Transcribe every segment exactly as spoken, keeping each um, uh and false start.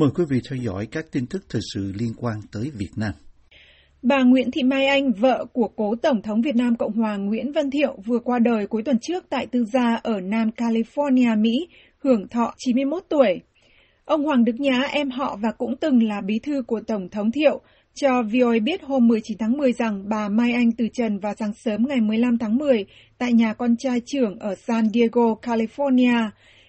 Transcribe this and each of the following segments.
Mời quý vị theo dõi các tin tức thời sự liên quan tới Việt Nam. Bà Nguyễn Thị Mai Anh, vợ của cố Tổng thống Việt Nam Cộng hòa Nguyễn Văn Thiệu, vừa qua đời cuối tuần trước tại tư gia ở Nam California, Mỹ, hưởng thọ chín mươi mốt tuổi. Ông Hoàng Đức Nhã, em họ và cũng từng là bí thư của Tổng thống Thiệu, cho vê o a biết hôm mười chín tháng mười rằng bà Mai Anh từ trần vào sáng sớm ngày mười lăm tháng mười tại nhà con trai trưởng ở San Diego, California.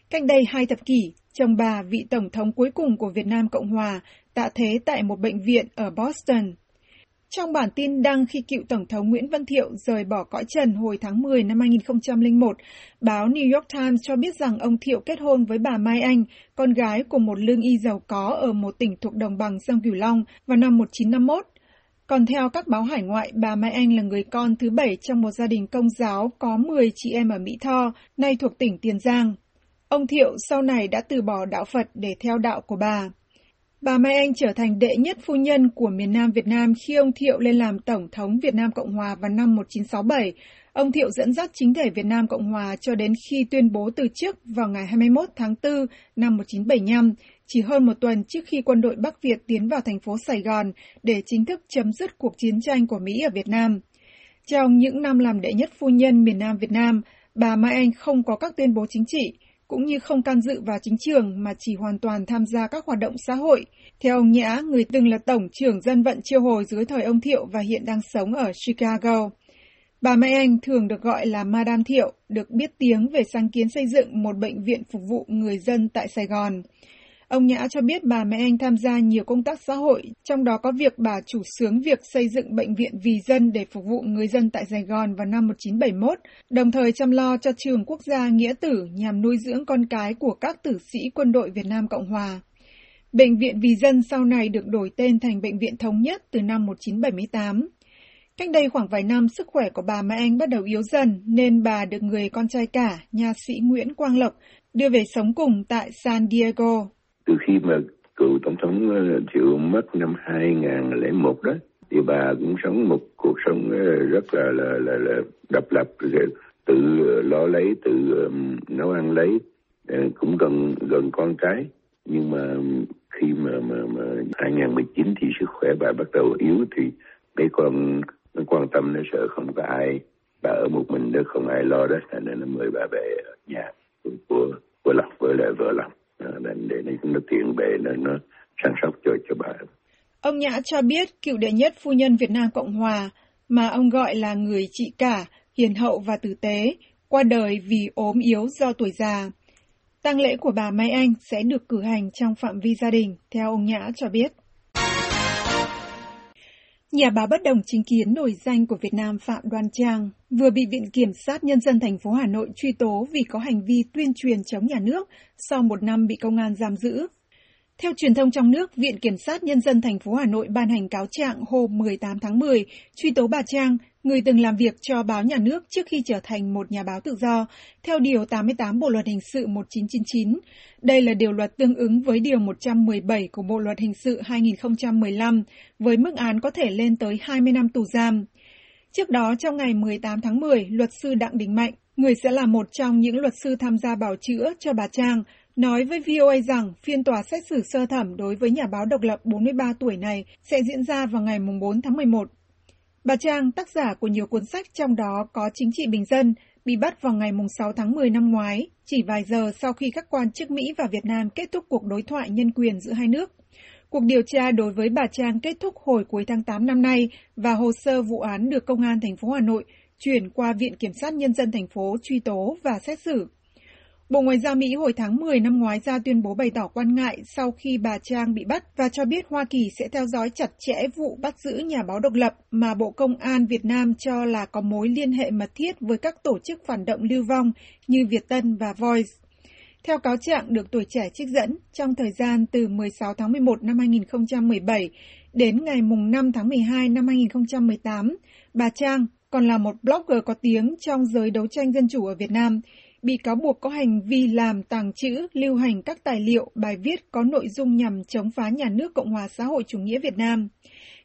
Cách đây hai thập kỷ, chồng bà, vị Tổng thống cuối cùng của Việt Nam Cộng hòa, tạ thế tại một bệnh viện ở Boston. Trong bản tin đăng khi cựu Tổng thống Nguyễn Văn Thiệu rời bỏ cõi trần hồi tháng mười năm hai nghìn không trăm lẻ một, báo New York Times cho biết rằng ông Thiệu kết hôn với bà Mai Anh, con gái của một lương y giàu có ở một tỉnh thuộc đồng bằng sông Cửu Long vào năm một nghìn chín trăm năm mươi mốt. Còn theo các báo hải ngoại, bà Mai Anh là người con thứ bảy trong một gia đình Công giáo có mười chị em ở Mỹ Tho, nay thuộc tỉnh Tiền Giang. Ông Thiệu sau này đã từ bỏ đạo Phật để theo đạo của bà. Bà Mai Anh trở thành đệ nhất phu nhân của miền Nam Việt Nam khi ông Thiệu lên làm Tổng thống Việt Nam Cộng Hòa vào năm một nghìn chín trăm sáu mươi bảy. Ông Thiệu dẫn dắt chính thể Việt Nam Cộng Hòa cho đến khi tuyên bố từ chức vào ngày hai mươi mốt tháng tư năm một nghìn chín trăm bảy mươi lăm, chỉ hơn một tuần trước khi quân đội Bắc Việt tiến vào thành phố Sài Gòn để chính thức chấm dứt cuộc chiến tranh của Mỹ ở Việt Nam. Trong những năm làm đệ nhất phu nhân miền Nam Việt Nam, bà Mai Anh không có các tuyên bố chính trị, cũng như không can dự vào chính trường mà chỉ hoàn toàn tham gia các hoạt động xã hội. Theo ông Nhã, người từng là Tổng trưởng dân vận Chiêu Hồi dưới thời ông Thiệu và hiện đang sống ở Chicago. Bà Mai Anh thường được gọi là Madame Thiệu, được biết tiếng về sáng kiến xây dựng một bệnh viện phục vụ người dân tại Sài Gòn. Ông Nhã cho biết bà Mai Anh tham gia nhiều công tác xã hội, trong đó có việc bà chủ xướng việc xây dựng bệnh viện vì dân để phục vụ người dân tại Sài Gòn vào năm một nghìn chín trăm bảy mươi mốt, đồng thời chăm lo cho trường quốc gia Nghĩa Tử nhằm nuôi dưỡng con cái của các tử sĩ quân đội Việt Nam Cộng Hòa. Bệnh viện vì dân sau này được đổi tên thành Bệnh viện Thống Nhất từ năm một nghìn chín trăm bảy mươi tám. Cách đây khoảng vài năm, sức khỏe của bà Mai Anh bắt đầu yếu dần nên bà được người con trai cả, nha sĩ Nguyễn Quang Lộc, đưa về sống cùng tại San Diego. Từ khi mà cựu Tổng thống Thiệu mất năm hai nghìn không trăm lẻ một đó, thì bà cũng sống một cuộc sống rất là, là, là, là độc lập, tự lo lấy, tự nấu ăn lấy, cũng gần, gần con cái. Nhưng mà khi mà, mà, mà hai nghìn không trăm mười chín thì sức khỏe bà bắt đầu yếu, thì mấy con nó quan tâm, nó sợ không có ai. Bà ở một mình đó, không ai lo đó, nên nó mời bà về nhà của, của Lộc với lại vợ Lộc. Để nó tiện bề, nó chăm sóc cho, cho bà. Ông Nhã cho biết cựu đệ nhất phu nhân Việt Nam Cộng Hòa mà ông gọi là người chị cả, hiền hậu và tử tế, qua đời vì ốm yếu do tuổi già. Tang lễ của bà Mai Anh sẽ được cử hành trong phạm vi gia đình, theo ông Nhã cho biết. Nhà báo bất đồng chính kiến nổi danh của Việt Nam Phạm Đoàn Trang vừa bị Viện Kiểm sát Nhân dân thành phố Hà Nội truy tố vì có hành vi tuyên truyền chống nhà nước sau một năm bị công an giam giữ. Theo truyền thông trong nước, Viện Kiểm sát Nhân dân thành phố Hà Nội ban hành cáo trạng hôm mười tám tháng mười truy tố bà Trang, người từng làm việc cho báo nhà nước trước khi trở thành một nhà báo tự do, theo Điều tám mươi tám Bộ Luật Hình sự một nghìn chín trăm chín mươi chín. Đây là điều luật tương ứng với Điều một trăm mười bảy của Bộ Luật Hình sự hai nghìn không trăm mười lăm, với mức án có thể lên tới hai mươi năm tù giam. Trước đó, trong ngày mười tám tháng mười, luật sư Đặng Đình Mạnh, người sẽ là một trong những luật sư tham gia bào chữa cho bà Trang, nói với vê o a rằng phiên tòa xét xử sơ thẩm đối với nhà báo độc lập bốn mươi ba tuổi này sẽ diễn ra vào ngày bốn tháng mười một. Bà Trang, tác giả của nhiều cuốn sách trong đó có Chính trị bình dân, bị bắt vào ngày sáu tháng mười năm ngoái, chỉ vài giờ sau khi các quan chức Mỹ và Việt Nam kết thúc cuộc đối thoại nhân quyền giữa hai nước. Cuộc điều tra đối với bà Trang kết thúc hồi cuối tháng tám năm nay và hồ sơ vụ án được Công an thành phố Hà Nội chuyển qua Viện Kiểm sát Nhân dân thành phố truy tố và xét xử. Bộ Ngoại giao Mỹ hồi tháng mười năm ngoái ra tuyên bố bày tỏ quan ngại sau khi bà Trang bị bắt và cho biết Hoa Kỳ sẽ theo dõi chặt chẽ vụ bắt giữ nhà báo độc lập mà Bộ Công an Việt Nam cho là có mối liên hệ mật thiết với các tổ chức phản động lưu vong như Việt Tân và Voice. Theo cáo trạng được Tuổi Trẻ trích dẫn, trong thời gian từ mười sáu tháng mười một năm hai nghìn không trăm mười bảy đến ngày năm tháng mười hai năm hai nghìn không trăm mười tám, bà Trang, còn là một blogger có tiếng trong giới đấu tranh dân chủ ở Việt Nam, bị cáo buộc có hành vi làm, tàng trữ, lưu hành các tài liệu, bài viết có nội dung nhằm chống phá nhà nước Cộng hòa xã hội chủ nghĩa Việt Nam.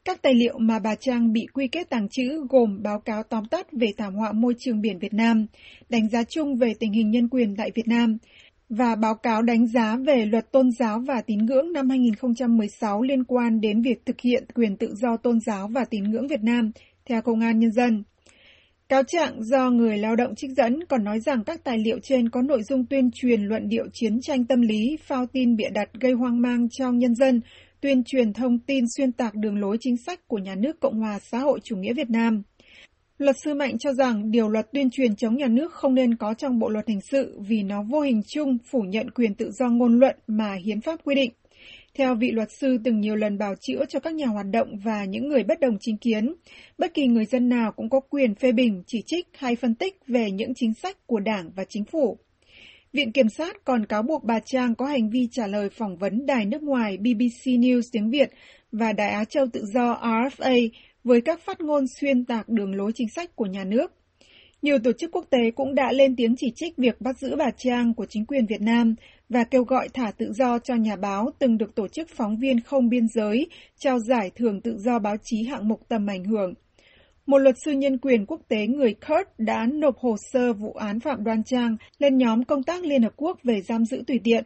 Các tài liệu mà bà Trang bị quy kết tàng trữ gồm báo cáo tóm tắt về thảm họa môi trường biển Việt Nam, đánh giá chung về tình hình nhân quyền tại Việt Nam, và báo cáo đánh giá về luật tôn giáo và tín ngưỡng năm hai nghìn không trăm mười sáu liên quan đến việc thực hiện quyền tự do tôn giáo và tín ngưỡng Việt Nam, theo Công an Nhân dân. Cáo trạng do người lao động trích dẫn còn nói rằng các tài liệu trên có nội dung tuyên truyền luận điệu chiến tranh tâm lý, phao tin bịa đặt gây hoang mang trong nhân dân, tuyên truyền thông tin xuyên tạc đường lối chính sách của nhà nước Cộng hòa xã hội chủ nghĩa Việt Nam. Luật sư Mạnh cho rằng điều luật tuyên truyền chống nhà nước không nên có trong Bộ Luật Hình sự vì nó vô hình chung phủ nhận quyền tự do ngôn luận mà hiến pháp quy định. Theo vị luật sư từng nhiều lần bào chữa cho các nhà hoạt động và những người bất đồng chính kiến, bất kỳ người dân nào cũng có quyền phê bình, chỉ trích hay phân tích về những chính sách của Đảng và Chính phủ. Viện Kiểm sát còn cáo buộc bà Trang có hành vi trả lời phỏng vấn đài nước ngoài bê bê xê News tiếng Việt và Đài Á Châu Tự Do R F A với các phát ngôn xuyên tạc đường lối chính sách của nhà nước. Nhiều tổ chức quốc tế cũng đã lên tiếng chỉ trích việc bắt giữ bà Trang của chính quyền Việt Nam và kêu gọi thả tự do cho nhà báo từng được Tổ chức Phóng viên Không Biên Giới trao giải thưởng tự do báo chí hạng mục tầm ảnh hưởng. Một luật sư nhân quyền quốc tế người Kurd đã nộp hồ sơ vụ án Phạm Đoàn Trang lên nhóm công tác Liên Hợp Quốc về giam giữ tùy tiện.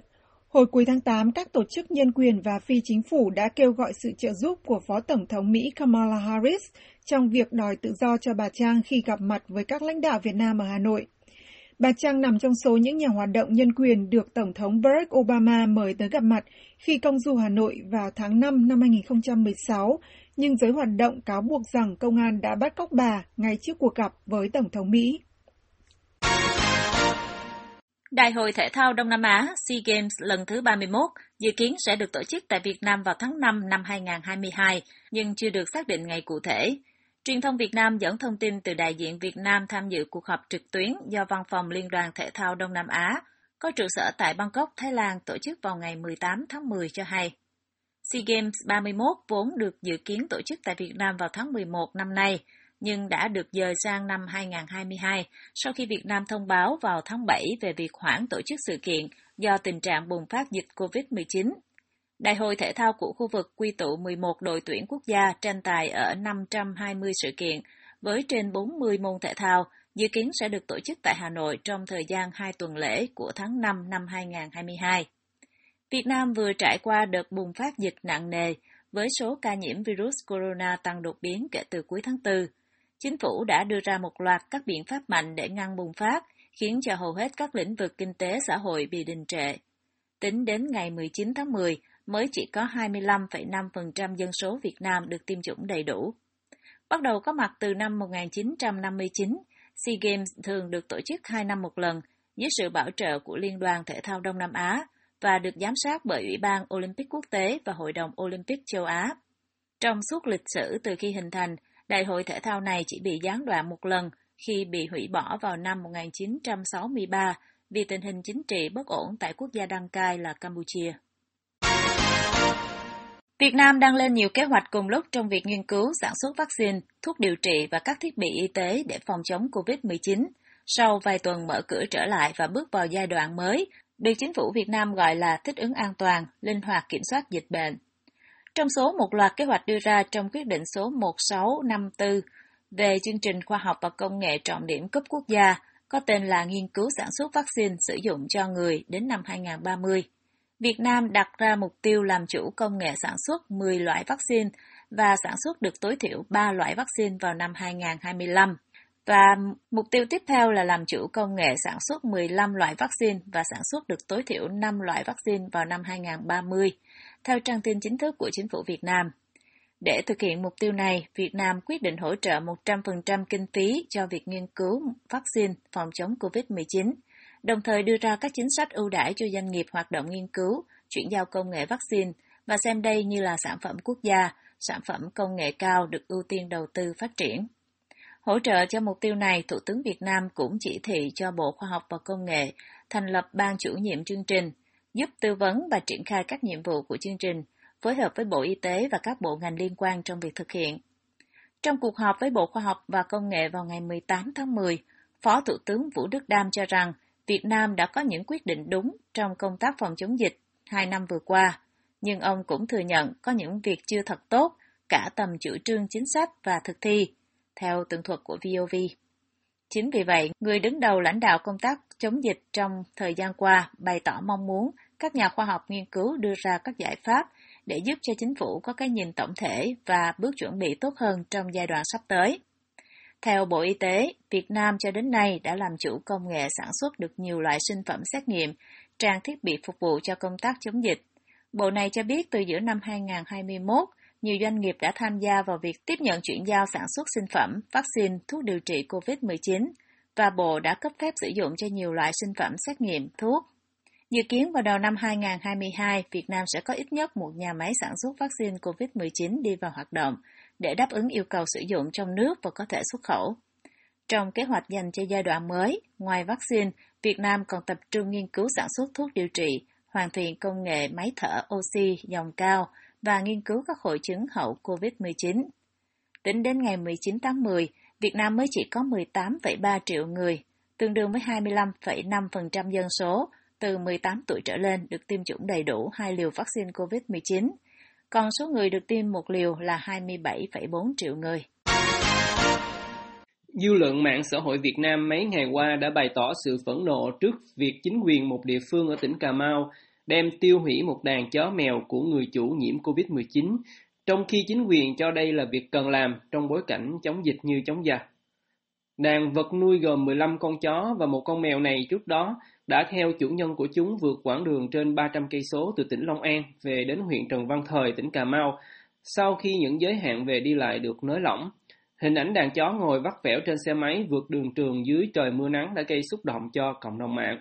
Hồi cuối tháng tám, các tổ chức nhân quyền và phi chính phủ đã kêu gọi sự trợ giúp của Phó Tổng thống Mỹ Kamala Harris trong việc đòi tự do cho bà Trang khi gặp mặt với các lãnh đạo Việt Nam ở Hà Nội. Bà Trang nằm trong số những nhà hoạt động nhân quyền được Tổng thống Barack Obama mời tới gặp mặt khi công du Hà Nội vào tháng năm năm hai nghìn không trăm mười sáu, nhưng giới hoạt động cáo buộc rằng công an đã bắt cóc bà ngay trước cuộc gặp với Tổng thống Mỹ. Đại hội thể thao Đông Nam Á SEA Games lần thứ ba mươi mốt dự kiến sẽ được tổ chức tại Việt Nam vào tháng năm năm hai nghìn không trăm hai mươi hai, nhưng chưa được xác định ngày cụ thể. Truyền thông Việt Nam dẫn thông tin từ đại diện Việt Nam tham dự cuộc họp trực tuyến do Văn phòng Liên đoàn Thể thao Đông Nam Á có trụ sở tại Bangkok, Thái Lan tổ chức vào ngày mười tám tháng mười cho hay. SEA Games ba mươi mốt vốn được dự kiến tổ chức tại Việt Nam vào tháng mười một năm nay, nhưng đã được dời sang năm hai nghìn không trăm hai mươi hai sau khi Việt Nam thông báo vào tháng bảy về việc hoãn tổ chức sự kiện do tình trạng bùng phát dịch covid mười chín. Đại hội thể thao của khu vực quy tụ mười một đội tuyển quốc gia tranh tài ở năm trăm hai mươi sự kiện với trên bốn mươi môn thể thao, dự kiến sẽ được tổ chức tại Hà Nội trong thời gian hai tuần lễ của tháng năm năm hai nghìn không trăm hai mươi hai. Việt Nam vừa trải qua đợt bùng phát dịch nặng nề với số ca nhiễm virus corona tăng đột biến kể từ cuối tháng tư. Chính phủ đã đưa ra một loạt các biện pháp mạnh để ngăn bùng phát, khiến cho hầu hết các lĩnh vực kinh tế xã hội bị đình trệ. Tính đến ngày mười chín tháng mười, mới chỉ có hai mươi lăm phẩy năm phần trăm dân số Việt Nam được tiêm chủng đầy đủ. Bắt đầu có mặt từ năm một nghìn chín trăm năm mươi chín, SEA Games thường được tổ chức hai năm một lần dưới sự bảo trợ của Liên đoàn Thể thao Đông Nam Á và được giám sát bởi Ủy ban Olympic Quốc tế và Hội đồng Olympic châu Á. Trong suốt lịch sử từ khi hình thành, đại hội thể thao này chỉ bị gián đoạn một lần khi bị hủy bỏ vào năm một nghìn chín trăm sáu mươi ba vì tình hình chính trị bất ổn tại quốc gia đăng cai là Campuchia. Việt Nam đang lên nhiều kế hoạch cùng lúc trong việc nghiên cứu sản xuất vaccine, thuốc điều trị và các thiết bị y tế để phòng chống covid mười chín. Sau vài tuần mở cửa trở lại và bước vào giai đoạn mới, được chính phủ Việt Nam gọi là thích ứng an toàn, linh hoạt kiểm soát dịch bệnh. Trong số một loạt kế hoạch đưa ra trong quyết định số một nghìn sáu trăm năm mươi tư về chương trình khoa học và công nghệ trọng điểm cấp quốc gia có tên là nghiên cứu sản xuất vaccine sử dụng cho người đến năm hai nghìn không trăm ba mươi. Việt Nam đặt ra mục tiêu làm chủ công nghệ sản xuất mười loại vaccine và sản xuất được tối thiểu ba loại vaccine vào năm hai nghìn không trăm hai mươi lăm. Và mục tiêu tiếp theo là làm chủ công nghệ sản xuất mười lăm loại vaccine và sản xuất được tối thiểu năm loại vaccine vào năm hai nghìn không trăm ba mươi, theo trang tin chính thức của Chính phủ Việt Nam. Để thực hiện mục tiêu này, Việt Nam quyết định hỗ trợ một trăm phần trăm kinh phí cho việc nghiên cứu vaccine phòng chống covid mười chín, đồng thời đưa ra các chính sách ưu đãi cho doanh nghiệp hoạt động nghiên cứu, chuyển giao công nghệ vaccine và xem đây như là sản phẩm quốc gia, sản phẩm công nghệ cao được ưu tiên đầu tư phát triển. Hỗ trợ cho mục tiêu này, Thủ tướng Việt Nam cũng chỉ thị cho Bộ Khoa học và Công nghệ thành lập ban chủ nhiệm chương trình, giúp tư vấn và triển khai các nhiệm vụ của chương trình, phối hợp với Bộ Y tế và các bộ ngành liên quan trong việc thực hiện. Trong cuộc họp với Bộ Khoa học và Công nghệ vào ngày mười tám tháng mười, Phó Thủ tướng Vũ Đức Đam cho rằng Việt Nam đã có những quyết định đúng trong công tác phòng chống dịch hai năm vừa qua, nhưng ông cũng thừa nhận có những việc chưa thật tốt, cả tầm chủ trương chính sách và thực thi, theo tường thuật của vê o vê. Chính vì vậy, người đứng đầu lãnh đạo công tác chống dịch trong thời gian qua bày tỏ mong muốn các nhà khoa học nghiên cứu đưa ra các giải pháp để giúp cho chính phủ có cái nhìn tổng thể và bước chuẩn bị tốt hơn trong giai đoạn sắp tới. Theo Bộ Y tế, Việt Nam cho đến nay đã làm chủ công nghệ sản xuất được nhiều loại sinh phẩm xét nghiệm, trang thiết bị phục vụ cho công tác chống dịch. Bộ này cho biết từ giữa năm hai nghìn không trăm hai mươi mốt, nhiều doanh nghiệp đã tham gia vào việc tiếp nhận chuyển giao sản xuất sinh phẩm, vaccine, thuốc điều trị cô vít mười chín, và Bộ đã cấp phép sử dụng cho nhiều loại sinh phẩm xét nghiệm, thuốc. Dự kiến vào đầu năm hai nghìn không trăm hai mươi hai, Việt Nam sẽ có ít nhất một nhà máy sản xuất vaccine cô vít mười chín đi vào hoạt động để đáp ứng yêu cầu sử dụng trong nước và có thể xuất khẩu. Trong kế hoạch dành cho giai đoạn mới, ngoài vaccine, Việt Nam còn tập trung nghiên cứu sản xuất thuốc điều trị, hoàn thiện công nghệ máy thở oxy dòng cao và nghiên cứu các hội chứng hậu cô vít mười chín. Tính đến ngày mười chín tháng mười, Việt Nam mới chỉ có mười tám phẩy ba triệu người, tương đương với hai mươi lăm phẩy năm phần trăm dân số, từ mười tám tuổi trở lên được tiêm chủng đầy đủ hai liều vaccine cô vít mười chín, còn số người được tiêm một liều là hai mươi bảy phẩy bốn triệu người. Dư luận mạng xã hội Việt Nam mấy ngày qua đã bày tỏ sự phẫn nộ trước việc chính quyền một địa phương ở tỉnh Cà Mau đem tiêu hủy một đàn chó mèo của người chủ nhiễm cô vít mười chín, trong khi chính quyền cho đây là việc cần làm trong bối cảnh chống dịch như chống giặc. Đàn vật nuôi gồm mười lăm con chó và một con mèo này trước đó đã theo chủ nhân của chúng vượt quãng đường trên ba trăm cây số từ tỉnh Long An về đến huyện Trần Văn Thời, tỉnh Cà Mau, sau khi những giới hạn về đi lại được nới lỏng. Hình ảnh đàn chó ngồi vắt vẻo trên xe máy vượt đường trường dưới trời mưa nắng đã gây xúc động cho cộng đồng mạng.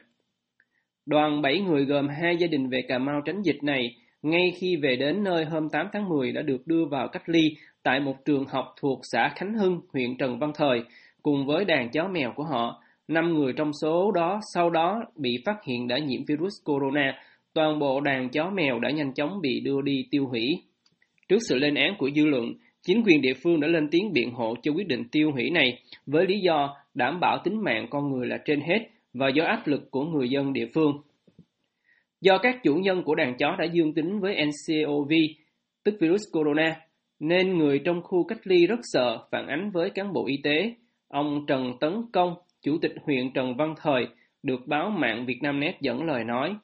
Đoàn bảy người gồm hai gia đình về Cà Mau tránh dịch này, ngay khi về đến nơi hôm tám tháng mười đã được đưa vào cách ly tại một trường học thuộc xã Khánh Hưng, huyện Trần Văn Thời, cùng với đàn chó mèo của họ. năm người trong số đó sau đó bị phát hiện đã nhiễm virus corona, toàn bộ đàn chó mèo đã nhanh chóng bị đưa đi tiêu hủy. Trước sự lên án của dư luận, chính quyền địa phương đã lên tiếng biện hộ cho quyết định tiêu hủy này với lý do đảm bảo tính mạng con người là trên hết và do áp lực của người dân địa phương. Do các chủ nhân của đàn chó đã dương tính với en xê o vê, tức virus corona, nên người trong khu cách ly rất sợ, phản ánh với cán bộ y tế. Ông Trần Tấn Công, Chủ tịch huyện Trần Văn Thời, được báo mạng Việt Nam Net dẫn lời nói: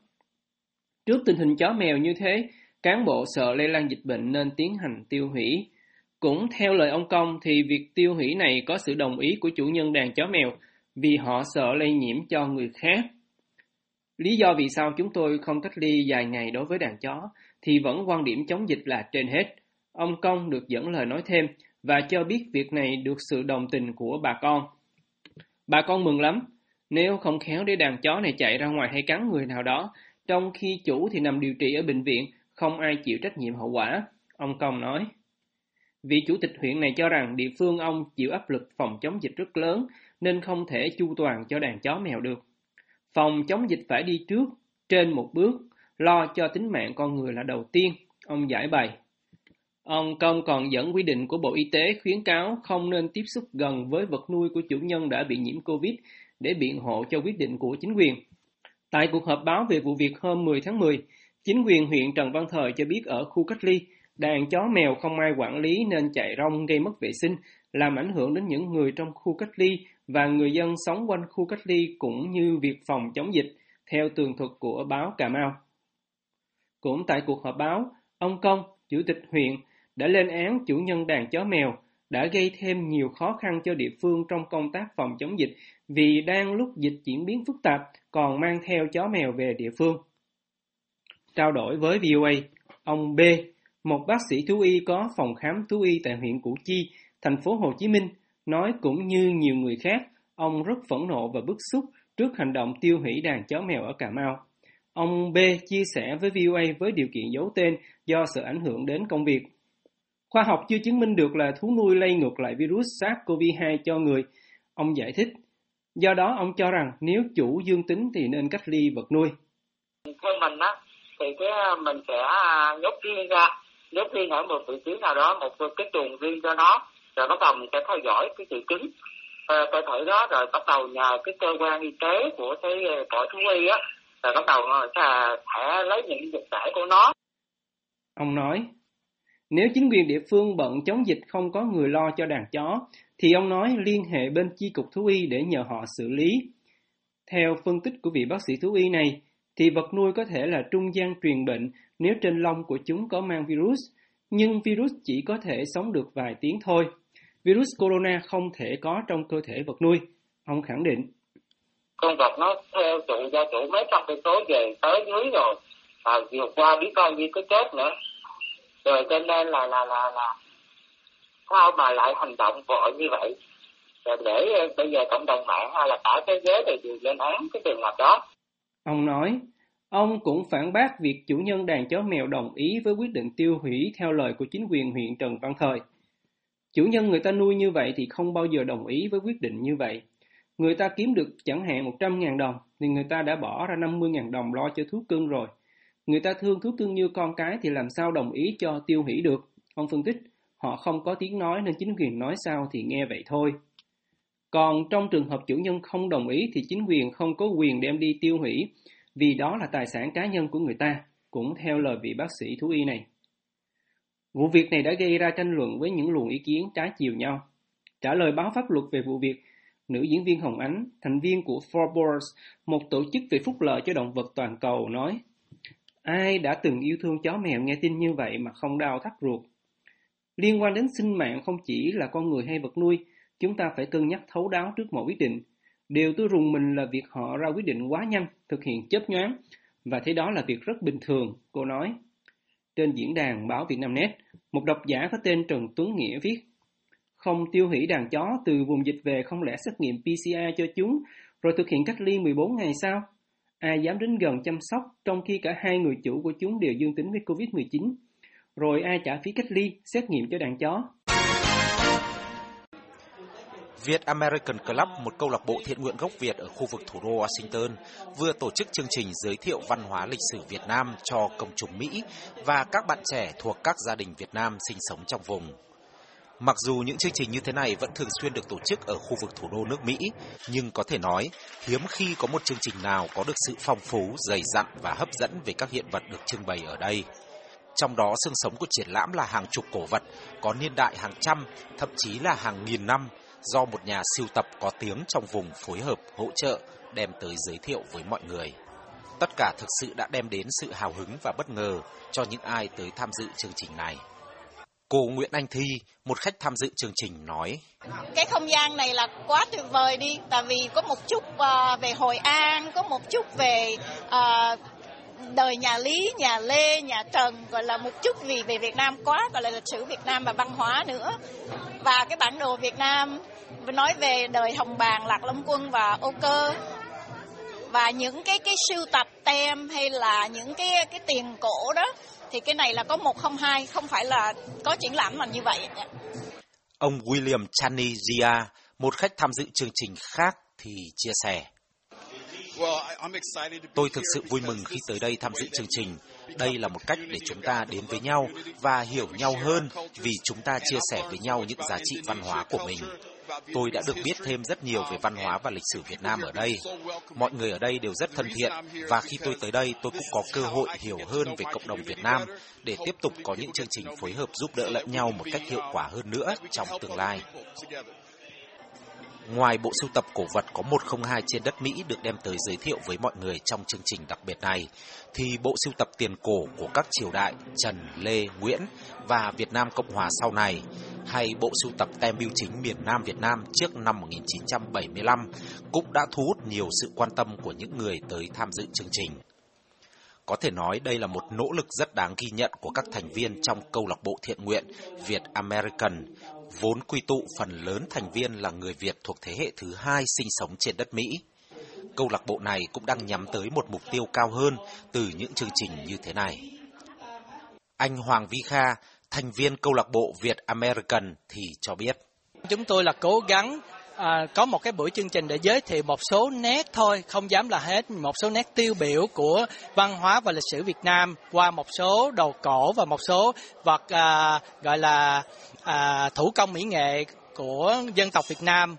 trước tình hình chó mèo như thế, cán bộ sợ lây lan dịch bệnh nên tiến hành tiêu hủy. Cũng theo lời ông Công thì việc tiêu hủy này có sự đồng ý của chủ nhân đàn chó mèo vì họ sợ lây nhiễm cho người khác. Lý do vì sao chúng tôi không cách ly dài ngày đối với đàn chó thì vẫn quan điểm chống dịch là trên hết. Ông Công được dẫn lời nói thêm và cho biết việc này được sự đồng tình của bà con. Bà con mừng lắm, nếu không khéo để đàn chó này chạy ra ngoài hay cắn người nào đó, trong khi chủ thì nằm điều trị ở bệnh viện, không ai chịu trách nhiệm hậu quả, ông Công nói. Vị chủ tịch huyện này cho rằng địa phương ông chịu áp lực phòng chống dịch rất lớn nên không thể chu toàn cho đàn chó mèo được. Phòng chống dịch phải đi trước, trên một bước, lo cho tính mạng con người là đầu tiên, ông giải bày. Ông Công còn dẫn quy định của Bộ Y tế khuyến cáo không nên tiếp xúc gần với vật nuôi của chủ nhân đã bị nhiễm Covid để biện hộ cho quyết định của chính quyền. Tại cuộc họp báo về vụ việc hôm mười tháng mười, chính quyền huyện Trần Văn Thời cho biết ở khu cách ly, đàn chó mèo không ai quản lý nên chạy rong gây mất vệ sinh, làm ảnh hưởng đến những người trong khu cách ly và người dân sống quanh khu cách ly cũng như việc phòng chống dịch, theo tường thuật của báo Cà Mau. Cũng tại cuộc họp báo, ông Công, Chủ tịch huyện, đã lên án chủ nhân đàn chó mèo đã gây thêm nhiều khó khăn cho địa phương trong công tác phòng chống dịch vì đang lúc dịch diễn biến phức tạp còn mang theo chó mèo về địa phương. Trao đổi với vê o a, ông B, một bác sĩ thú y có phòng khám thú y tại huyện Củ Chi, thành phố Hồ Chí Minh, nói cũng như nhiều người khác, ông rất phẫn nộ và bức xúc trước hành động tiêu hủy đàn chó mèo ở Cà Mau. Ông B chia sẻ với vê o a với điều kiện giấu tên do sự ảnh hưởng đến công việc. Khoa học chưa chứng minh được là thú nuôi lây ngược lại virus SARS-cô vê hai cho người, ông giải thích. Do đó ông cho rằng nếu chủ dương tính thì nên cách ly vật nuôi. Theo mình á, thì cái mình sẽ nhốt riêng ra, nhốt riêng ở một vị trí nào đó, một cái chuồng riêng cho nó, rồi bắt đầu mình sẽ theo dõi cái triệu chứng cơ thể đó, rồi bắt đầu nhờ cái cơ quan y tế của cái cõi thú y á, rồi bắt đầu là sẽ lấy những dịch tễ của nó. Ông nói. Nếu chính quyền địa phương bận chống dịch không có người lo cho đàn chó, thì ông nói liên hệ bên chi cục thú y để nhờ họ xử lý. Theo phân tích của vị bác sĩ thú y này, thì vật nuôi có thể là trung gian truyền bệnh nếu trên lông của chúng có mang virus, nhưng virus chỉ có thể sống được vài tiếng thôi. Virus corona không thể có trong cơ thể vật nuôi, ông khẳng định. Con vật nó theo trụ ra trụ mấy trăm cây số về tới dưới rồi, à, vừa qua biết con gì có chết nữa. Rồi cho nên là là là là sao mà lại hành động vội như vậy? Rồi để bây giờ cộng đồng mạng hay là cả thế giới thì đều lên án cái trường hợp đó. Ông nói, ông cũng phản bác việc chủ nhân đàn chó mèo đồng ý với quyết định tiêu hủy theo lời của chính quyền huyện Trần Văn Thời. Chủ nhân người ta nuôi như vậy thì không bao giờ đồng ý với quyết định như vậy. Người ta kiếm được chẳng hạn một trăm nghìn đồng thì người ta đã bỏ ra năm mươi nghìn đồng lo cho thú cưng rồi. Người ta thương thú cưng như con cái thì làm sao đồng ý cho tiêu hủy được? Ông phân tích, họ không có tiếng nói nên chính quyền nói sao thì nghe vậy thôi. Còn trong trường hợp chủ nhân không đồng ý thì chính quyền không có quyền đem đi tiêu hủy, vì đó là tài sản cá nhân của người ta, cũng theo lời vị bác sĩ thú y này. Vụ việc này đã gây ra tranh luận với những luồng ý kiến trái chiều nhau. Trả lời báo pháp luật về vụ việc, nữ diễn viên Hồng Ánh, thành viên của Forbes, một tổ chức về phúc lợi cho động vật toàn cầu, nói: ai đã từng yêu thương chó mèo nghe tin như vậy mà không đau thắt ruột? Liên quan đến sinh mạng không chỉ là con người hay vật nuôi, chúng ta phải cân nhắc thấu đáo trước mọi quyết định. Điều tôi rùng mình là việc họ ra quyết định quá nhanh, thực hiện chớp nhoáng, và thế đó là việc rất bình thường, cô nói. Trên diễn đàn báo Vietnamnet, một độc giả có tên Trần Tuấn Nghĩa viết: không tiêu hủy đàn chó từ vùng dịch về không lẽ xét nghiệm pê xê rờ cho chúng, rồi thực hiện cách ly mười bốn ngày sao? Ai dám đến gần chăm sóc trong khi cả hai người chủ của chúng đều dương tính với covid mười chín? Rồi ai trả phí cách ly, xét nghiệm cho đàn chó? Việt American Club, một câu lạc bộ thiện nguyện gốc Việt ở khu vực thủ đô Washington, vừa tổ chức chương trình giới thiệu văn hóa lịch sử Việt Nam cho công chúng Mỹ và các bạn trẻ thuộc các gia đình Việt Nam sinh sống trong vùng. Mặc dù những chương trình như thế này vẫn thường xuyên được tổ chức ở khu vực thủ đô nước Mỹ, nhưng có thể nói hiếm khi có một chương trình nào có được sự phong phú, dày dặn và hấp dẫn về các hiện vật được trưng bày ở đây. Trong đó xương sống của triển lãm là hàng chục cổ vật có niên đại hàng trăm, thậm chí là hàng nghìn năm, do một nhà sưu tập có tiếng trong vùng phối hợp, hỗ trợ, đem tới giới thiệu với mọi người. Tất cả thực sự đã đem đến sự hào hứng và bất ngờ cho những ai tới tham dự chương trình này. Cô Nguyễn Anh Thi, một khách tham dự chương trình, nói: cái không gian này là quá tuyệt vời đi, tại vì có một chút về Hội An, có một chút về đời nhà Lý, nhà Lê, nhà Trần, gọi là một chút gì về Việt Nam quá, gọi là lịch sử Việt Nam và văn hóa nữa. Và cái bản đồ Việt Nam nói về đời Hồng Bàng, Lạc Long Quân và Âu Cơ, và những cái cái sưu tập tem hay là những cái cái tiền cổ đó, thì cái này là có một không hai, không phải là có triển lãm làm như vậy. Ông William Chani Gia, một khách tham dự chương trình khác, thì chia sẻ: tôi thực sự vui mừng khi tới đây tham dự chương trình. Đây là một cách để chúng ta đến với nhau và hiểu nhau hơn, vì chúng ta chia sẻ với nhau những giá trị văn hóa của mình. Tôi đã được biết thêm rất nhiều về văn hóa và lịch sử Việt Nam ở đây. Mọi người ở đây đều rất thân thiện, và khi tôi tới đây tôi cũng có cơ hội hiểu hơn về cộng đồng Việt Nam để tiếp tục có những chương trình phối hợp giúp đỡ lẫn nhau một cách hiệu quả hơn nữa trong tương lai. Ngoài bộ sưu tập cổ vật có một không hai trên đất Mỹ được đem tới giới thiệu với mọi người trong chương trình đặc biệt này, thì bộ sưu tập tiền cổ của các triều đại Trần, Lê, Nguyễn và Việt Nam Cộng Hòa sau này, hay bộ sưu tập tem bưu chính miền Nam Việt Nam trước năm một nghìn chín trăm bảy mươi lăm cũng đã thu hút nhiều sự quan tâm của những người tới tham dự chương trình. Có thể nói đây là một nỗ lực rất đáng ghi nhận của các thành viên trong câu lạc bộ thiện nguyện Việt American, vốn quy tụ phần lớn thành viên là người Việt thuộc thế hệ thứ hai sinh sống trên đất Mỹ. Câu lạc bộ này cũng đang nhắm tới một mục tiêu cao hơn từ những chương trình như thế này. Anh Hoàng Vy Kha, thành viên câu lạc bộ Việt American, thì cho biết: chúng tôi là cố gắng à, có một cái buổi chương trình để giới thiệu một số nét thôi, không dám là hết, một số nét tiêu biểu của văn hóa và lịch sử Việt Nam qua một số đồ cổ và một số vật à, gọi là à, thủ công mỹ nghệ của dân tộc Việt Nam.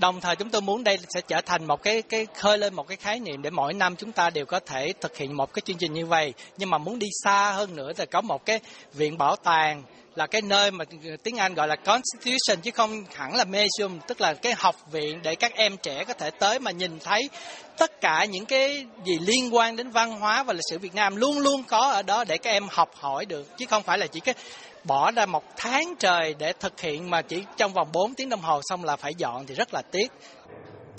Đồng thời chúng tôi muốn đây sẽ trở thành một cái cái khơi lên một cái khái niệm để mỗi năm chúng ta đều có thể thực hiện một cái chương trình như vậy, nhưng mà muốn đi xa hơn nữa thì có một cái viện bảo tàng là cái nơi mà tiếng Anh gọi là Constitution chứ không hẳn là museum, tức là cái học viện để các em trẻ có thể tới mà nhìn thấy tất cả những cái gì liên quan đến văn hóa và lịch sử Việt Nam luôn luôn có ở đó để các em học hỏi được, chứ không phải là chỉ cái bỏ ra một tháng trời để thực hiện mà chỉ trong vòng bốn tiếng đồng hồ xong là phải dọn thì rất là tiếc.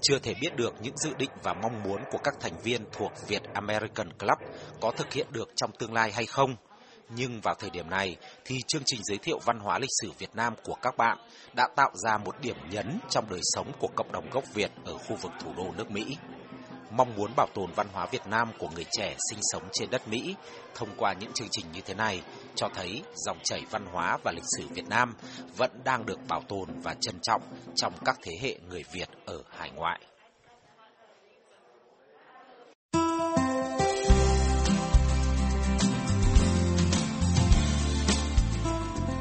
Chưa thể biết được những dự định và mong muốn của các thành viên thuộc Việt American Club có thực hiện được trong tương lai hay không. Nhưng vào thời điểm này thì chương trình giới thiệu văn hóa lịch sử Việt Nam của các bạn đã tạo ra một điểm nhấn trong đời sống của cộng đồng gốc Việt ở khu vực thủ đô nước Mỹ. Mong muốn bảo tồn văn hóa Việt Nam của người trẻ sinh sống trên đất Mỹ thông qua những chương trình như thế này cho thấy dòng chảy văn hóa và lịch sử Việt Nam vẫn đang được bảo tồn và trân trọng trong các thế hệ người Việt ở hải ngoại.